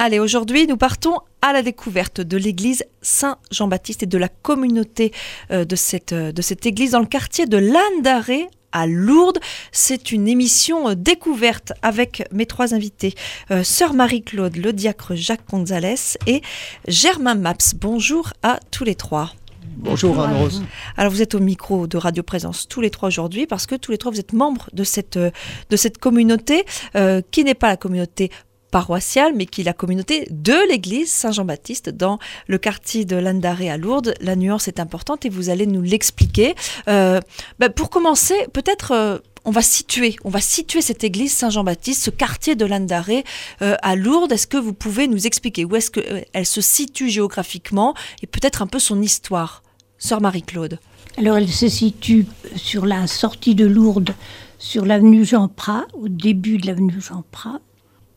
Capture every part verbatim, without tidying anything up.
Allez, aujourd'hui, nous partons à la découverte de l'église Saint-Jean-Baptiste et de la communauté de cette, de cette église dans le quartier de Landaré à Lourdes. C'est une émission découverte avec mes trois invités, euh, Sœur Marie-Claude, le diacre Jacques Gonzalez et Germain Mapps. Bonjour à tous les trois. Bonjour Anne-Rose. Alors vous êtes au micro de Radio Présence tous les trois aujourd'hui parce que tous les trois vous êtes membres de cette, de cette communauté euh, qui n'est pas la communauté paroissiale, mais qui est la communauté de l'église Saint-Jean-Baptiste dans le quartier de Landaré à Lourdes. La nuance est importante et vous allez nous l'expliquer. Euh, ben pour commencer, peut-être euh, on va situer, on va situer cette église Saint-Jean-Baptiste, ce quartier de Landaré euh, à Lourdes. Est-ce que vous pouvez nous expliquer où est-ce que euh, elle se situe géographiquement et peut-être un peu son histoire, Sœur Marie-Claude? Alors elle se situe sur la sortie de Lourdes, sur l'avenue Jean Prat, au début de l'avenue Jean Prat.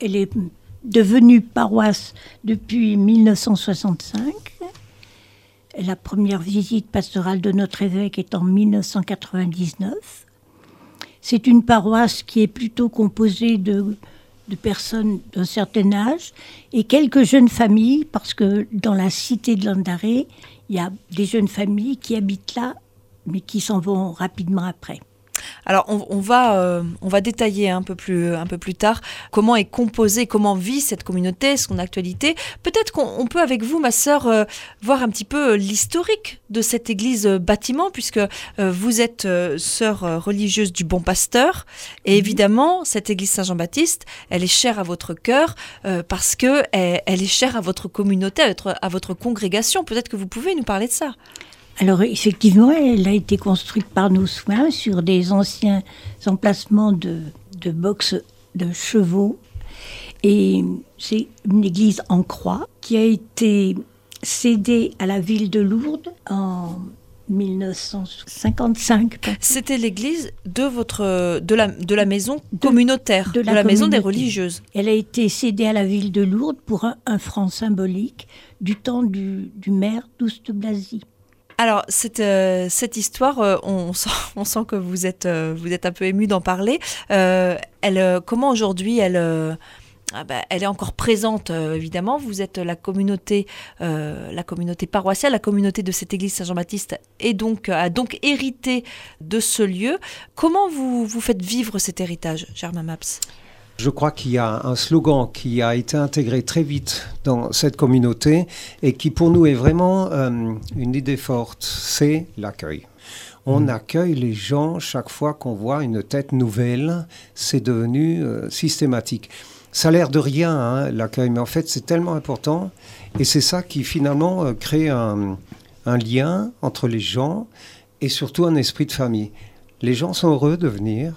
Elle est devenue paroisse depuis mille neuf cent soixante-cinq. La première visite pastorale de notre évêque est en mille neuf cent quatre-vingt-dix-neuf. C'est une paroisse qui est plutôt composée de, de personnes d'un certain âge et quelques jeunes familles, parce que dans la cité de Landaré, il y a des jeunes familles qui habitent là, mais qui s'en vont rapidement après. Alors, on, on, va, euh, on va détailler un peu, plus, un peu plus tard comment est composée, comment vit cette communauté, son actualité. Peut-être qu'on on peut, avec vous, ma sœur, euh, voir un petit peu l'historique de cette église bâtiment, puisque euh, vous êtes euh, sœur religieuse du Bon Pasteur. Et évidemment, cette église Saint-Jean-Baptiste, elle est chère à votre cœur, euh, parce qu'elle elle est chère à votre communauté, à votre, à votre congrégation. Peut-être que vous pouvez nous parler de ça. Alors effectivement, elle a été construite par nos soins sur des anciens emplacements de, de box de chevaux. Et c'est une église en croix qui a été cédée à la ville de Lourdes en mille neuf cent cinquante-cinq. C'était l'église de, votre, de, la, de la maison communautaire, de, de la, de la maison des religieuses. Elle a été cédée à la ville de Lourdes pour un, un franc symbolique du temps du, du maire Douste-Blazy. Alors, cette, euh, cette histoire, euh, on, sent, on sent que vous êtes, euh, vous êtes un peu ému d'en parler. Euh, elle, euh, comment aujourd'hui elle, euh, ah ben, elle est encore présente, euh, évidemment. Vous êtes la communauté, euh, la communauté paroissiale, la communauté de cette église Saint-Jean-Baptiste et donc, a donc hérité de ce lieu. Comment vous, vous faites vivre cet héritage, Germain Mapps? Je crois qu'il y a un slogan qui a été intégré très vite dans cette communauté et qui pour nous est vraiment euh, une idée forte, c'est l'accueil. On mmh. accueille les gens chaque fois qu'on voit une tête nouvelle, c'est devenu euh, systématique. Ça a l'air de rien, hein, l'accueil, mais en fait c'est tellement important et c'est ça qui finalement euh, crée un, un lien entre les gens et surtout un esprit de famille. Les gens sont heureux de venir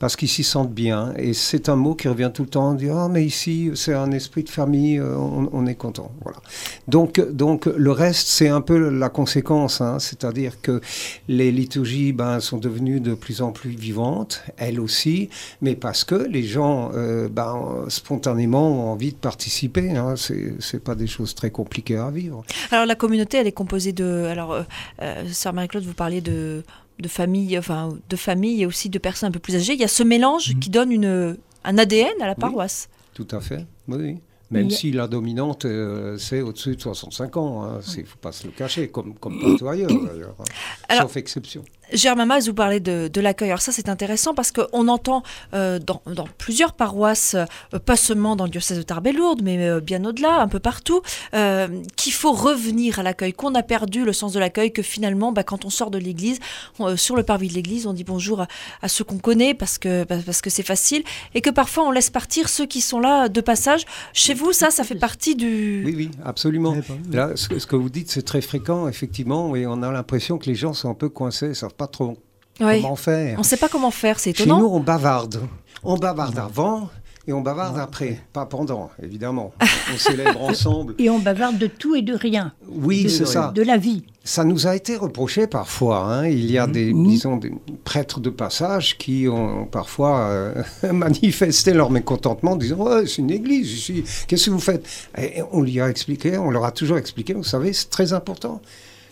parce qu'ils s'y sentent bien. Et c'est un mot qui revient tout le temps. On dit « Ah, oh, mais ici, c'est un esprit de famille, on, on est content. » Voilà. Donc, donc, le reste, c'est un peu la conséquence. Hein. C'est-à-dire que les liturgies ben, sont devenues de plus en plus vivantes, elles aussi, mais parce que les gens, euh, ben, spontanément, ont envie de participer. Hein. C'est, c'est pas des choses très compliquées à vivre. Alors, la communauté, elle est composée de... Alors, euh, euh, Sœur Marie-Claude, vous parliez de... de famille, enfin, de famille et aussi de personnes un peu plus âgées. Il y a ce mélange mmh. qui donne une, un A D N à la paroisse. Oui, tout à fait, oui, oui. Même si la dominante, euh, c'est au-dessus de soixante-cinq ans. Hein. Il ne faut pas se le cacher, comme, comme partout ailleurs, d'ailleurs, hein. Alors, sauf exception. Germain Mapps, vous parlez de, de l'accueil. Alors ça, c'est intéressant parce qu'on entend euh, dans, dans plusieurs paroisses, euh, pas seulement dans le diocèse de Tarbes-Lourdes, mais euh, bien au-delà, un peu partout, euh, qu'il faut revenir à l'accueil, qu'on a perdu le sens de l'accueil, que finalement, bah, quand on sort de l'église, on, euh, sur le parvis de l'église, on dit bonjour à, à ceux qu'on connaît parce que, bah, parce que c'est facile et que parfois, on laisse partir ceux qui sont là de passage. Chez vous, ça, ça fait partie du... Oui, oui, absolument. Là, ce, ce que vous dites, c'est très fréquent, effectivement, et on a l'impression que les gens sont un peu coincés, ça pas trop oui. comment faire. On ne sait pas comment faire, c'est étonnant. Chez nous, on bavarde. On bavarde avant et on bavarde après, pas pendant, évidemment. On célèbre ensemble. Et on bavarde de tout et de rien. Oui, de, c'est ça. De la vie. Ça nous a été reproché parfois. Hein. Il y a des, mmh. disons, des prêtres de passage qui ont parfois euh, manifesté leur mécontentement en disant ouais, « c'est une église ici, qu'est-ce que vous faites ?» Et on lui a expliqué, on leur a toujours expliqué, vous savez, c'est très important.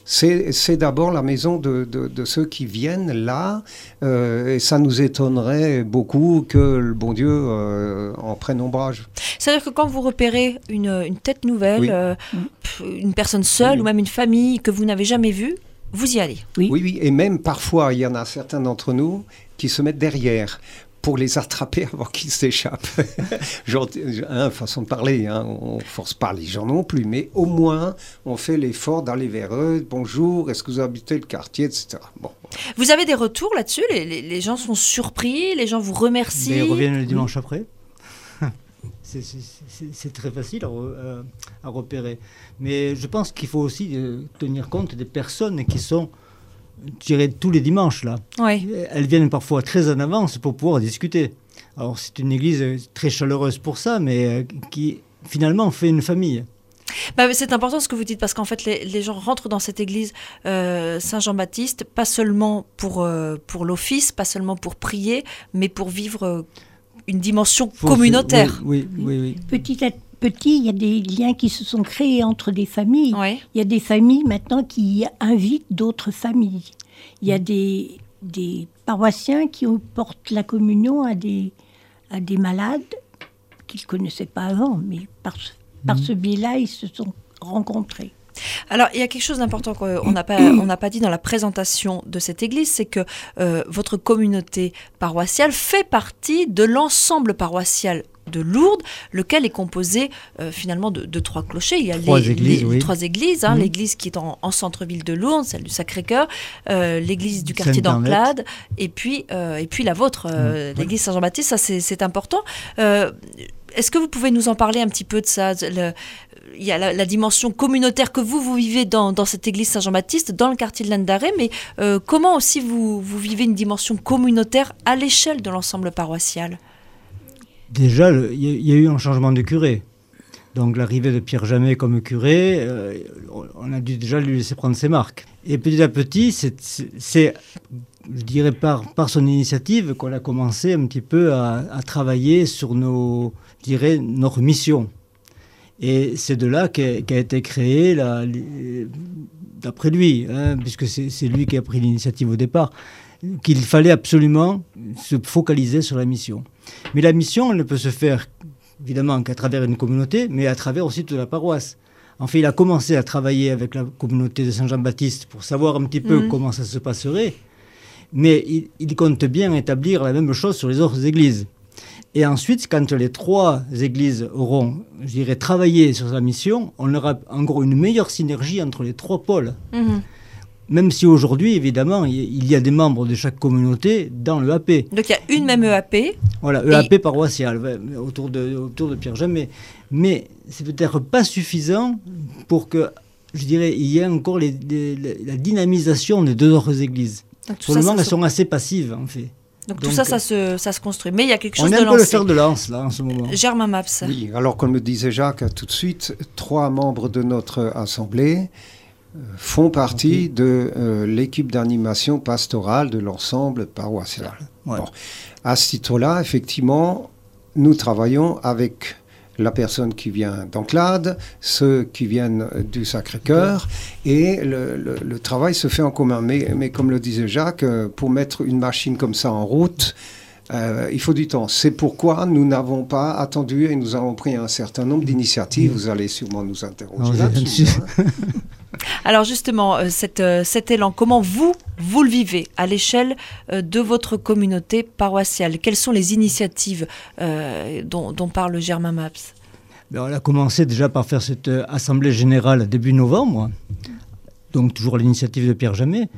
C'est, c'est d'abord la maison de, de, de ceux qui viennent là, euh, et ça nous étonnerait beaucoup que le bon Dieu euh, en prenne ombrage. C'est-à-dire que quand vous repérez une, une tête nouvelle, oui. euh, une personne seule oui. ou même une famille que vous n'avez jamais vue, vous y allez. Oui. oui, oui, et même parfois, il y en a certains d'entre nous qui se mettent derrière pour les attraper avant qu'ils s'échappent. Genre, hein, façon de parler, hein, on ne force pas les gens non plus, mais au moins, on fait l'effort d'aller vers eux. Bonjour, est-ce que vous habitez le quartier, et cetera. Bon. Vous avez des retours là-dessus ? les, les, les gens sont surpris, les gens vous remercient. Mais ils reviennent le dimanche après. C'est, c'est, c'est, c'est très facile à, euh, à repérer. Mais je pense qu'il faut aussi euh, tenir compte des personnes qui sont, je dirais, tous les dimanches, là. Oui. Elles viennent parfois très en avance pour pouvoir discuter. Alors, c'est une église très chaleureuse pour ça, mais euh, qui, finalement, fait une famille. Bah, c'est important ce que vous dites, parce qu'en fait, les, les gens rentrent dans cette église euh, Saint-Jean-Baptiste, pas seulement pour, euh, pour l'office, pas seulement pour prier, mais pour vivre... Euh, une dimension communautaire. Oui, oui, oui, oui. Petit à petit, il y a des liens qui se sont créés entre des familles. Oui. Il y a des familles maintenant qui invitent d'autres familles. Il y a des, des paroissiens qui portent la communion à des, à des malades qu'ils ne connaissaient pas avant, mais par, par mmh. ce biais-là, ils se sont rencontrés. Alors, il y a quelque chose d'important qu'on n'a pas, on n'a pas dit dans la présentation de cette église, c'est que euh, votre communauté paroissiale fait partie de l'ensemble paroissial de Lourdes, lequel est composé euh, finalement de, de trois clochers. Il y a trois les, églises, les, oui. trois églises hein, mmh. l'église qui est en, en centre-ville de Lourdes, celle du Sacré-Cœur, euh, l'église du quartier d'Enclade, et puis, euh, et puis la vôtre, euh, mmh. l'église Saint-Jean-Baptiste, ça c'est, c'est important. Euh, est-ce que vous pouvez nous en parler un petit peu de ça ? Le, Il y a la, la dimension communautaire que vous, vous vivez dans, dans cette église Saint-Jean-Baptiste, dans le quartier de Landaré, mais euh, comment aussi vous, vous vivez une dimension communautaire à l'échelle de l'ensemble paroissial ? Déjà, il y, y a eu un changement de curé. Donc l'arrivée de Pierre Jamet comme curé, euh, on a dû déjà lui laisser prendre ses marques. Et petit à petit, c'est, c'est, c'est je dirais, par, par son initiative qu'on a commencé un petit peu à, à travailler sur nos, je dirais, notre mission. Et c'est de là qu'a, qu'a été créé, la, d'après lui, hein, puisque c'est, c'est lui qui a pris l'initiative au départ, qu'il fallait absolument se focaliser sur la mission. Mais la mission, elle ne peut se faire évidemment qu'à travers une communauté, mais à travers aussi toute la paroisse. En fait, il a commencé à travailler avec la communauté de Saint-Jean-Baptiste pour savoir un petit peu mmh. comment ça se passerait, mais il, il compte bien établir la même chose sur les autres églises. Et ensuite, quand les trois églises auront, je dirais, travaillé sur sa mission, on aura en gros une meilleure synergie entre les trois pôles. Mmh. Même si aujourd'hui, évidemment, il y a des membres de chaque communauté dans l'E A P. Donc il y a une même E A P. Voilà, E A P et... paroissiale, autour de, autour de Pierre Jamet. Mais c'est peut-être pas suffisant pour que, je dirais, il y ait encore les, les, la dynamisation des deux autres églises. Donc, pour le moment, elles sont assez passives, en fait. Donc, Donc tout ça, ça se, ça se construit. Mais il y a quelque chose de lancé. On est un peu le fer de lance, là, en ce moment. Germain Mapps. Oui, alors comme le disait Jacques tout de suite, trois membres de notre assemblée euh, font partie okay. de euh, l'équipe d'animation pastorale de l'ensemble paroissial. Ouais. Bon. À ce titre-là, effectivement, nous travaillons avec la personne qui vient d'Enclade, ceux qui viennent du Sacré-Cœur, et le, le, le travail se fait en commun. Mais, mais comme le disait Jacques, pour mettre une machine comme ça en route, euh, il faut du temps. C'est pourquoi nous n'avons pas attendu et nous avons pris un certain nombre d'initiatives. Vous allez sûrement nous interroger là-dessus. Hein. Alors justement, euh, cette, euh, cet élan, comment vous, vous le vivez à l'échelle euh, de votre communauté paroissiale ? Quelles sont les initiatives euh, dont, dont parle Germain Mapps ? Alors, on a commencé déjà par faire cette euh, assemblée générale début novembre, donc toujours l'initiative de Pierre Jamet.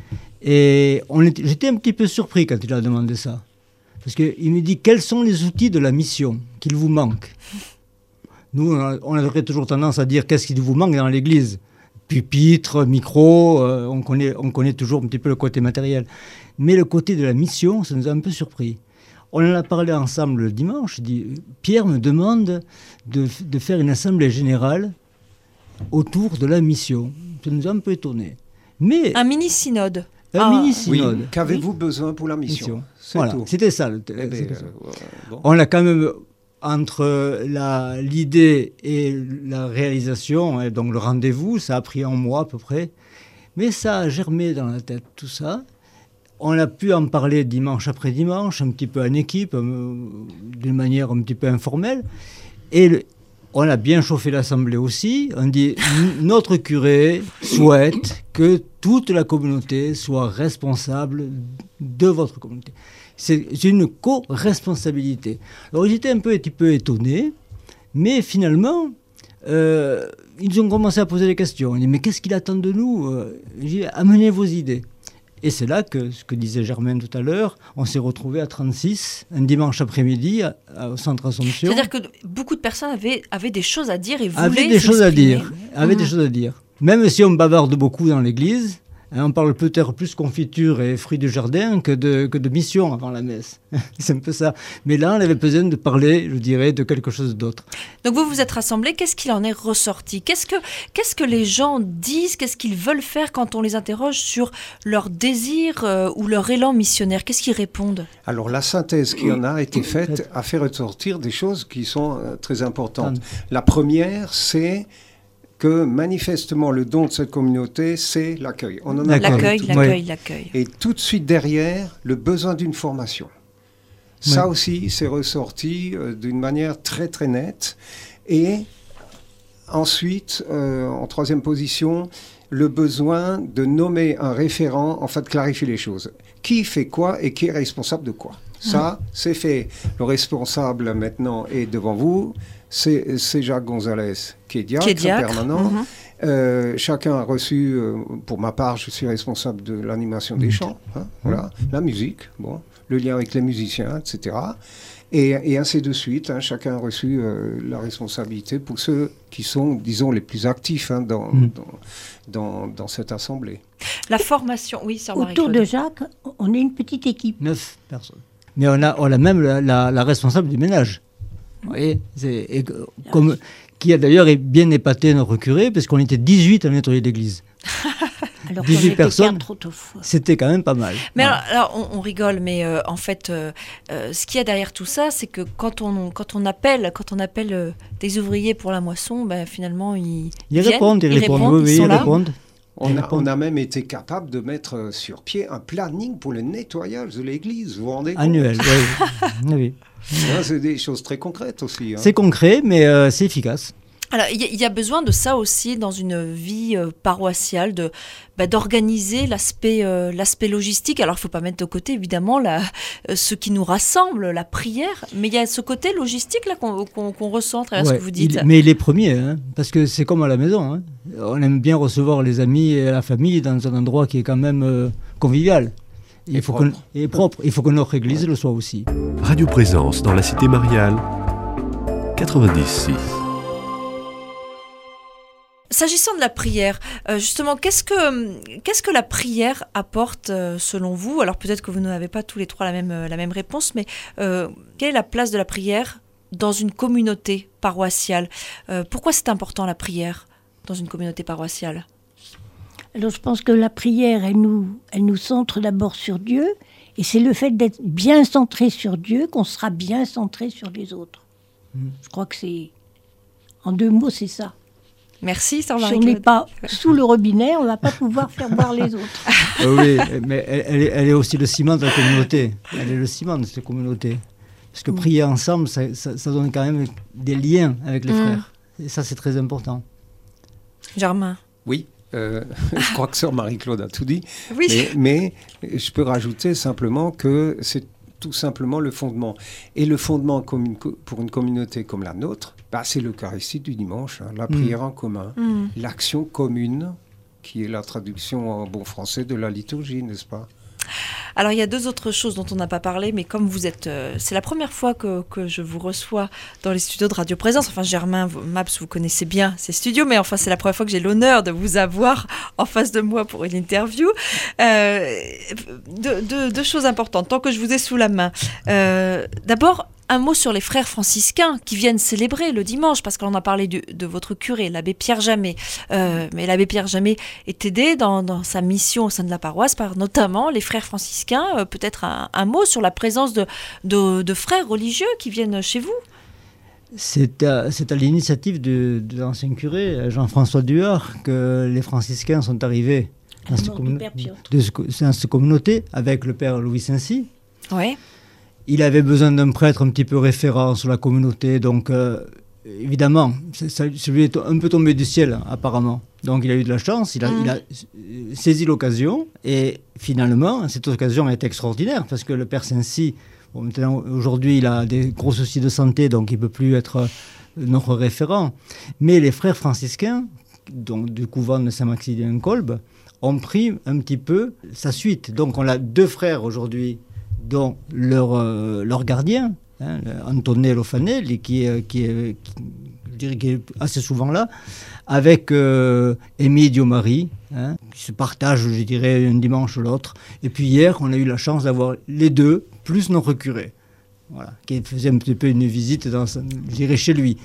Et on est, j'étais un petit peu surpris quand il a demandé ça, parce qu'il me dit « Quels sont les outils de la mission qu'il vous manque ?» Nous, on aurait toujours tendance à dire « Qu'est-ce qu'il vous manque dans l'Église ?» pupitre, micro, euh, on, connaît, on connaît toujours un petit peu le côté matériel. Mais le côté de la mission, ça nous a un peu surpris. On en a parlé ensemble le dimanche. Dit, Pierre me demande de, de faire une assemblée générale autour de la mission. Ça nous a un peu étonnés. Mais un mini-synode. Un ah, mini-synode. Oui. Qu'avez-vous oui. besoin pour la mission, mission. C'est voilà, tout. C'était ça. Le, eh ben, ça. Euh, bon. On a quand même... Entre la, l'idée et la réalisation, et donc le rendez-vous, ça a pris un mois à peu près. Mais ça a germé dans la tête, tout ça. On a pu en parler dimanche après dimanche, un petit peu en équipe, d'une manière un petit peu informelle. Et le, on a bien chauffé l'Assemblée aussi. On dit, notre curé souhaite que toute la communauté soit responsable de votre communauté. C'est une co-responsabilité. Alors j'étais un petit peu étonné, mais finalement... Euh, ils ont commencé à poser des questions. On dit, mais qu'est-ce qu'il attend de nous ? J'ai dit, amenez vos idées. Et c'est là que, ce que disait Germain tout à l'heure, on s'est retrouvés à trente-six, un dimanche après-midi, à, à, au centre Assomption. C'est-à-dire que beaucoup de personnes avaient, avaient des choses à dire et voulaient s'exprimer. Avaient des choses à dire. Avaient mmh. des choses à dire. Même si on bavarde beaucoup dans l'église, hein, on parle peut-être plus confiture et fruits du jardin que de, que de mission avant la messe. C'est un peu ça. Mais là, on avait besoin de parler, je dirais, de quelque chose d'autre. Donc vous vous êtes rassemblés, qu'est-ce qu'il en est ressorti ? Qu'est-ce que, qu'est-ce que les gens disent ? Qu'est-ce qu'ils veulent faire quand on les interroge sur leur désir euh, ou leur élan missionnaire ? Qu'est-ce qu'ils répondent ? Alors la synthèse qui en a été faite a fait ressortir des choses qui sont euh, très importantes. La première, c'est... que manifestement le don de cette communauté, c'est l'accueil. On en a l'accueil, parlé. l'accueil, ouais. l'accueil. Et tout de suite derrière, le besoin d'une formation. Ouais. Ça aussi, c'est ressorti euh, d'une manière très très nette. Et ensuite, euh, en troisième position, le besoin de nommer un référent, enfin de clarifier les choses. Qui fait quoi et qui est responsable de quoi ? Ça, c'est fait. Le responsable, maintenant, est devant vous. C'est, c'est Jacques Gonzalez, qui est diacre, qui est diacre. permanent. Mm-hmm. Euh, chacun a reçu... Euh, pour ma part, je suis responsable de l'animation des chants. Hein, voilà. Mm-hmm. La musique, bon, le lien avec les musiciens, et cetera. Et, et ainsi de suite. Hein, chacun a reçu euh, la responsabilité pour ceux qui sont, disons, les plus actifs hein, dans, mm-hmm. dans, dans, dans cette assemblée. La formation, oui, Sœur Marie-Claude. Autour de Jacques, on est une petite équipe. Neuf personnes. Mais on a, on a même la, la, la responsable du ménage, vous voyez, c'est, et, comme, qui a d'ailleurs bien épaté notre curé, parce qu'on était dix-huit à nettoyer l'église. Alors dix-huit personnes, c'était quand même pas mal. Mais voilà. alors, alors on, on rigole, mais euh, en fait, euh, euh, ce qu'il y a derrière tout ça, c'est que quand on quand on appelle quand on appelle euh, des ouvriers pour la moisson, ben finalement ils ils viennent, répondent, ils, ils répondent, répondent oui, ils, sont ils là. répondent. On a, on a même été capable de mettre sur pied un planning pour le nettoyage de l'église, vous vous rendez compte ? Annuel, oui. oui. Ça, c'est des choses très concrètes aussi. Hein. C'est concret, mais euh, c'est efficace. Alors, il y, y a besoin de ça aussi dans une vie euh, paroissiale, de, bah, d'organiser l'aspect, euh, l'aspect logistique. Alors, il ne faut pas mettre de côté, évidemment, la, euh, ce qui nous rassemble, la prière. Mais il y a ce côté logistique là, qu'on, qu'on, qu'on ressent à travers ouais, ce que vous dites. Il, mais les premiers, hein, parce que c'est comme à la maison. Hein. On aime bien recevoir les amis et la famille dans un endroit qui est quand même euh, convivial. Il et faut propre. Qu'on, et propre. Il faut que notre église ouais. le soit aussi. Radio Présence dans la Cité Mariale, quatre-vingt-dix-six. S'agissant de la prière, euh, justement, qu'est-ce que, qu'est-ce que la prière apporte euh, selon vous ? Alors peut-être que vous n'avez pas tous les trois la même, la même réponse, mais euh, quelle est la place de la prière dans une communauté paroissiale ? euh, Pourquoi c'est important la prière dans une communauté paroissiale ? Alors je pense que la prière, elle nous, elle nous centre d'abord sur Dieu, et c'est le fait d'être bien centré sur Dieu qu'on sera bien centré sur les autres. Mmh. Je crois que c'est... En deux mots, c'est ça. Merci, Sœur Marie-Claude. Si on n'est pas sous le robinet, on ne va pas pouvoir faire boire les autres. Oui, mais elle, elle est aussi le ciment de la communauté. Elle est le ciment de cette communauté. Parce que prier ensemble, ça, ça, ça donne quand même des liens avec les mmh. frères. Et ça, c'est très important. Germain. Oui, euh, je crois que Sœur Marie-Claude a tout dit. Oui. Mais, mais je peux rajouter simplement que c'est tout simplement le fondement. Et le fondement comme une, pour une communauté comme la nôtre, bah, c'est l'Eucharistie du dimanche, hein, la prière mmh. en commun, mmh. l'action commune, qui est la traduction en bon français de la liturgie, n'est-ce pas ? Alors, il y a deux autres choses dont on n'a pas parlé, mais comme vous êtes... Euh, c'est la première fois que, que je vous reçois dans les studios de Radio Présence. Enfin, Germain Mapps, vous connaissez bien ces studios, mais enfin, c'est la première fois que j'ai l'honneur de vous avoir en face de moi pour une interview. Euh, deux, deux, deux choses importantes, tant que je vous ai sous la main. Euh, d'abord... Un mot sur les frères franciscains qui viennent célébrer le dimanche, parce qu'on a parlé du, de votre curé, l'abbé Pierre Jamet. Euh, mais l'abbé Pierre Jamet est aidé dans, dans sa mission au sein de la paroisse par notamment les frères franciscains. Euh, peut-être un, un mot sur la présence de, de, de frères religieux qui viennent chez vous. C'est à, c'est à l'initiative de, de l'ancien curé Jean-François Duhart que les franciscains sont arrivés dans cette, commun... de ce... dans cette communauté avec le Père Louis Saint-Cyr. Ouais. Il avait besoin d'un prêtre un petit peu référent sur la communauté, donc euh, évidemment, c'est, ça, celui est un peu tombé du ciel apparemment. Donc il a eu de la chance, il a, mmh. il a euh, saisi l'occasion, et finalement, cette occasion est extraordinaire, parce que le Père Saint-Cyr, bon, maintenant, aujourd'hui, il a des gros soucis de santé, donc il ne peut plus être euh, notre référent. Mais les frères franciscains, donc, du couvent de Saint-Maximilien-Kolbe, ont pris un petit peu sa suite. Donc on a deux frères aujourd'hui, dont leur, euh, leur gardien, hein, Antonello Fanelli, qui est... Qui est qui, je dirais qu'il est assez souvent là, avec euh, Émile Diomari, hein, qui se partagent, je dirais, un dimanche l'autre. Et puis hier, on a eu la chance d'avoir les deux, plus notre curé, voilà, qui faisait un petit peu une visite, dans, je dirais, chez lui.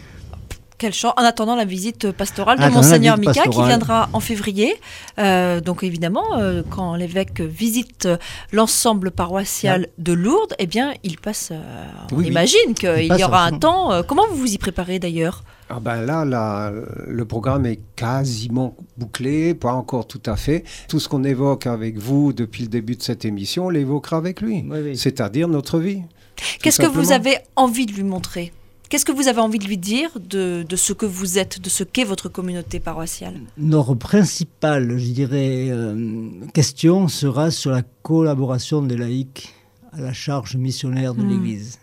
Quelle chance, en attendant la visite pastorale de Monseigneur Mika, pastorale. Qui viendra en février. Euh, donc évidemment, euh, quand l'évêque visite l'ensemble paroissial yeah. de Lourdes, eh bien, il passe, euh, oui, on oui. imagine qu'il il y aura un temps. Euh, comment vous vous y préparez d'ailleurs ? Ah ben là, là, le programme est quasiment bouclé, pas encore tout à fait. Tout ce qu'on évoque avec vous depuis le début de cette émission, on l'évoquera avec lui, oui, oui. c'est-à-dire notre vie. Qu'est-ce simplement. Que vous avez envie de lui montrer ? Qu'est-ce que vous avez envie de lui dire de, de ce que vous êtes, de ce qu'est votre communauté paroissiale ? Notre principale, je dirais, euh, question sera sur la collaboration des laïcs à la charge missionnaire de mmh. l'Église.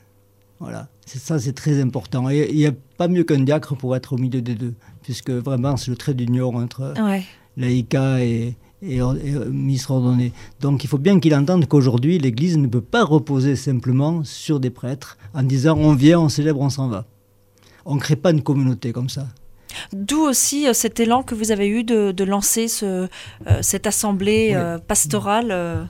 Voilà, c'est, ça c'est très important. Et il n'y a pas mieux qu'un diacre pour être au milieu des deux, puisque vraiment c'est le trait d'union entre ouais. laïca et... et, et euh, ministre ordonné. Donc il faut bien qu'il entende qu'aujourd'hui, l'Église ne peut pas reposer simplement sur des prêtres en disant « on vient, on célèbre, on s'en va ». On ne crée pas une communauté comme ça. D'où aussi euh, cet élan que vous avez eu de, de lancer ce, euh, cette assemblée euh, pastorale. Euh,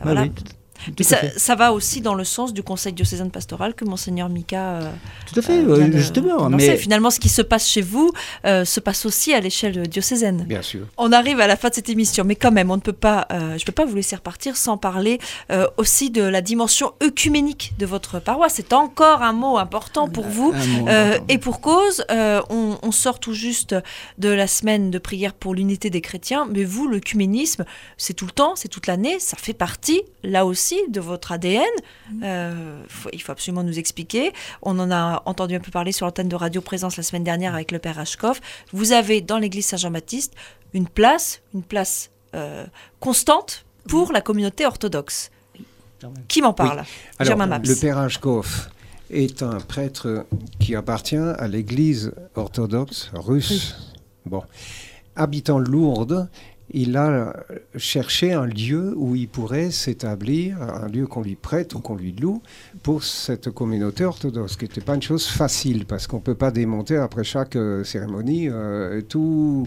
ah, voilà. Oui, tout, tout Mais ça, ça va aussi dans le sens du Conseil diocésain de pastoral que Monseigneur Mika euh, tout à fait, euh, justement. De mais... Finalement, ce qui se passe chez vous euh, se passe aussi à l'échelle diocésaine. Bien sûr. On arrive à la fin de cette émission, mais quand même, on ne peut pas, euh, je ne peux pas vous laisser repartir sans parler euh, aussi de la dimension œcuménique de votre paroisse. C'est encore un mot important pour vous euh, et pour cause. Euh, on, on sort tout juste de la semaine de prière pour l'unité des chrétiens, mais vous, l'œcuménisme, c'est tout le temps, c'est toute l'année, ça fait partie, là aussi, de votre A D N, euh, faut, il faut absolument nous expliquer. On en a entendu un peu parler sur l'antenne de Radio Présence la semaine dernière avec le Père Hachkov. Vous avez dans l'église Saint-Jean-Baptiste une place, une place euh, constante pour la communauté orthodoxe. Qui m'en parle ? Oui. Germain Mapps. Le Père Hachkov est un prêtre qui appartient à l'église orthodoxe russe. Oui. Bon. Habitant Lourdes, il a cherché un lieu où il pourrait s'établir, un lieu qu'on lui prête ou qu'on lui loue, pour cette communauté orthodoxe, ce qui n'était pas une chose facile, parce qu'on ne peut pas démonter après chaque euh, cérémonie euh, tout,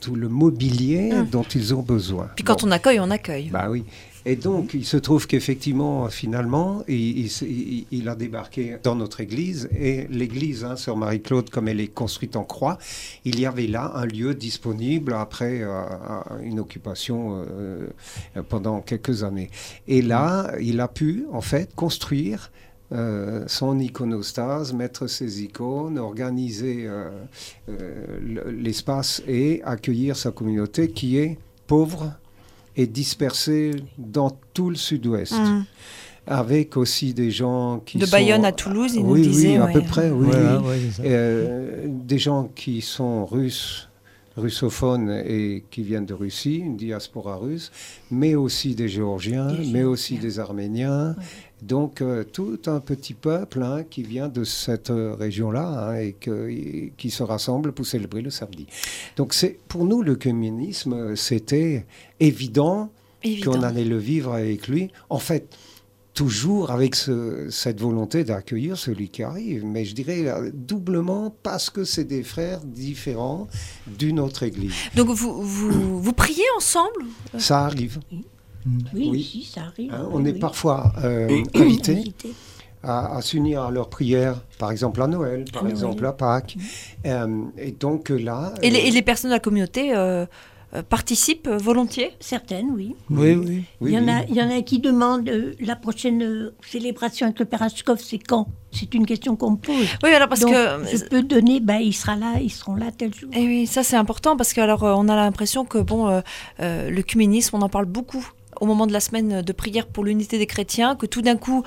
tout le mobilier mmh. dont ils ont besoin. Puis quand bon. on accueille, on accueille. Bah oui. Et donc, il se trouve qu'effectivement, finalement, il, il, il a débarqué dans notre église. Et l'église, hein, Sœur Marie-Claude, comme elle est construite en croix, il y avait là un lieu disponible après euh, une occupation euh, pendant quelques années. Et là, il a pu, en fait, construire Euh, son iconostase, mettre ses icônes, organiser euh, euh, l'espace et accueillir sa communauté qui est pauvre et dispersée dans tout le sud-ouest. Mmh. Avec aussi des gens qui de sont... De Bayonne à Toulouse, il oui, nous disait. Oui, à ouais. peu près, oui. Voilà, oui. Ouais, euh, des gens qui sont russes, russophones et qui viennent de Russie, une diaspora russe, mais aussi des Géorgiens, des mais aussi bien. des Arméniens. Ouais. Donc, euh, tout un petit peuple hein, qui vient de cette euh, région-là hein, et, que, et qui se rassemble pour célébrer le samedi. Donc, c'est, pour nous, l'œcuménisme, c'était évident, évident qu'on allait le vivre avec lui. En fait, toujours avec ce, cette volonté d'accueillir celui qui arrive. Mais je dirais doublement parce que c'est des frères différents d'une autre église. Donc, vous, vous, vous priez ensemble ? Ça arrive. Oui, oui. Si, ça arrive. Hein, on oui, est oui. parfois euh, invités à, à s'unir à leurs prières, par exemple à Noël, par oui, exemple oui. à Pâques. Oui. Euh, et donc là... Et les, et les personnes de la communauté euh, euh, participent volontiers? Certaines, oui. Oui, oui. Il y, oui, en, oui. A, il y en a qui demandent euh, la prochaine euh, célébration avec le Père Hachkov, c'est quand? C'est une question qu'on me pose. Oui, alors parce Donc, que... je peux donner, ben, il sera là, ils seront là tel jour. Et oui, ça c'est important parce qu'on euh, a l'impression que bon, euh, euh, le l'œcuménisme, on en parle beaucoup au moment de la semaine de prière pour l'unité des chrétiens, que tout d'un coup,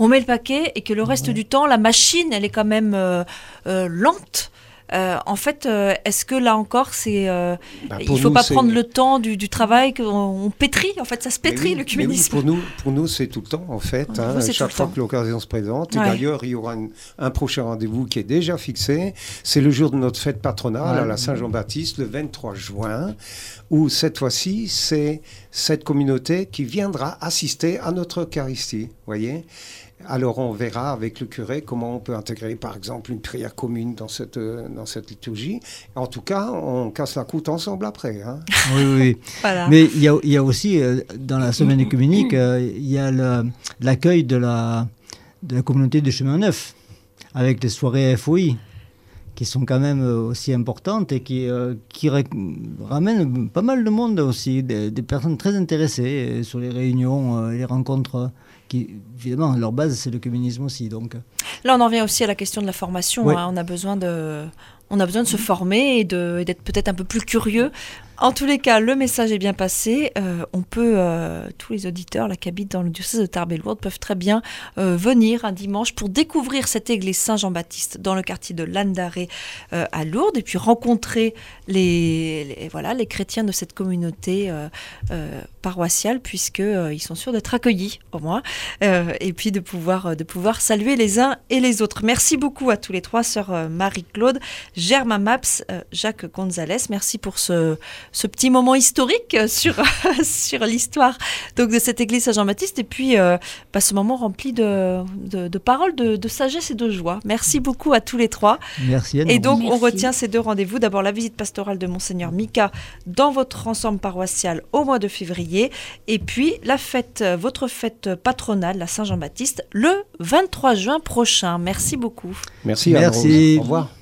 on met le paquet et que le reste ouais. du temps, la machine, elle est quand même euh, euh, lente. Euh, en fait, euh, est-ce que là encore, c'est, euh, bah il ne faut nous, pas c'est... prendre le temps du, du travail qu'on on pétrit, en fait, ça se pétrit, oui, l'œcuménisme. Oui, pour, nous, pour nous, c'est tout le temps, en fait, hein, chaque fois que l'occasion se présente. Ouais. Et d'ailleurs, il y aura un, un prochain rendez-vous qui est déjà fixé. C'est le jour de notre fête patronale, ouais. à la Saint-Jean-Baptiste, le vingt-trois juin, où cette fois-ci, c'est cette communauté qui viendra assister à notre Eucharistie, voyez. Alors on verra avec le curé comment on peut intégrer par exemple une prière commune dans cette, dans cette liturgie. En tout cas, on casse la croûte ensemble après. Hein. Oui, oui. Voilà. Mais il y a, y a aussi, euh, dans la semaine œcuménique, il euh, y a le, l'accueil de la, de la communauté du Chemin Neuf, avec les soirées F O I, qui sont quand même aussi importantes et qui, euh, qui ra- ramènent pas mal de monde aussi, des, des personnes très intéressées euh, sur les réunions, euh, les rencontres... Qui, évidemment, leur base, c'est l'œcuménisme aussi. Donc. Là, on en revient aussi à la question de la formation. Ouais. Hein, on a besoin de, on a besoin de se former et, de, et d'être peut-être un peu plus curieux. En tous les cas, le message est bien passé. Euh, on peut, euh, tous les auditeurs là, qui habitent dans le diocèse de Tarbes-Lourdes peuvent très bien euh, venir un dimanche pour découvrir cette église Saint-Jean-Baptiste dans le quartier de Landaré euh, à Lourdes et puis rencontrer les, les, voilà, les chrétiens de cette communauté euh, euh, paroissiale puisqu'ils euh, sont sûrs d'être accueillis au moins. Euh, et puis de pouvoir, de pouvoir saluer les uns et les autres. Merci beaucoup à tous les trois, sœurs Marie-Claude, Germain Mapps, euh, Jacques Gonzalez. Merci pour ce, ce petit moment historique sur, sur l'histoire donc, de cette église Saint-Jean-Baptiste et puis euh, bah, ce moment rempli de, de, de paroles, de, de sagesse et de joie. Merci beaucoup à tous les trois. Merci à nous. Et donc Merci. On retient ces deux rendez-vous. D'abord la visite pastorale de Monseigneur Mika dans votre ensemble paroissial au mois de février et puis la fête, votre fête patronale la Saint-Jean-Baptiste, le vingt-trois juin prochain. Merci beaucoup. Merci. Merci. Au revoir.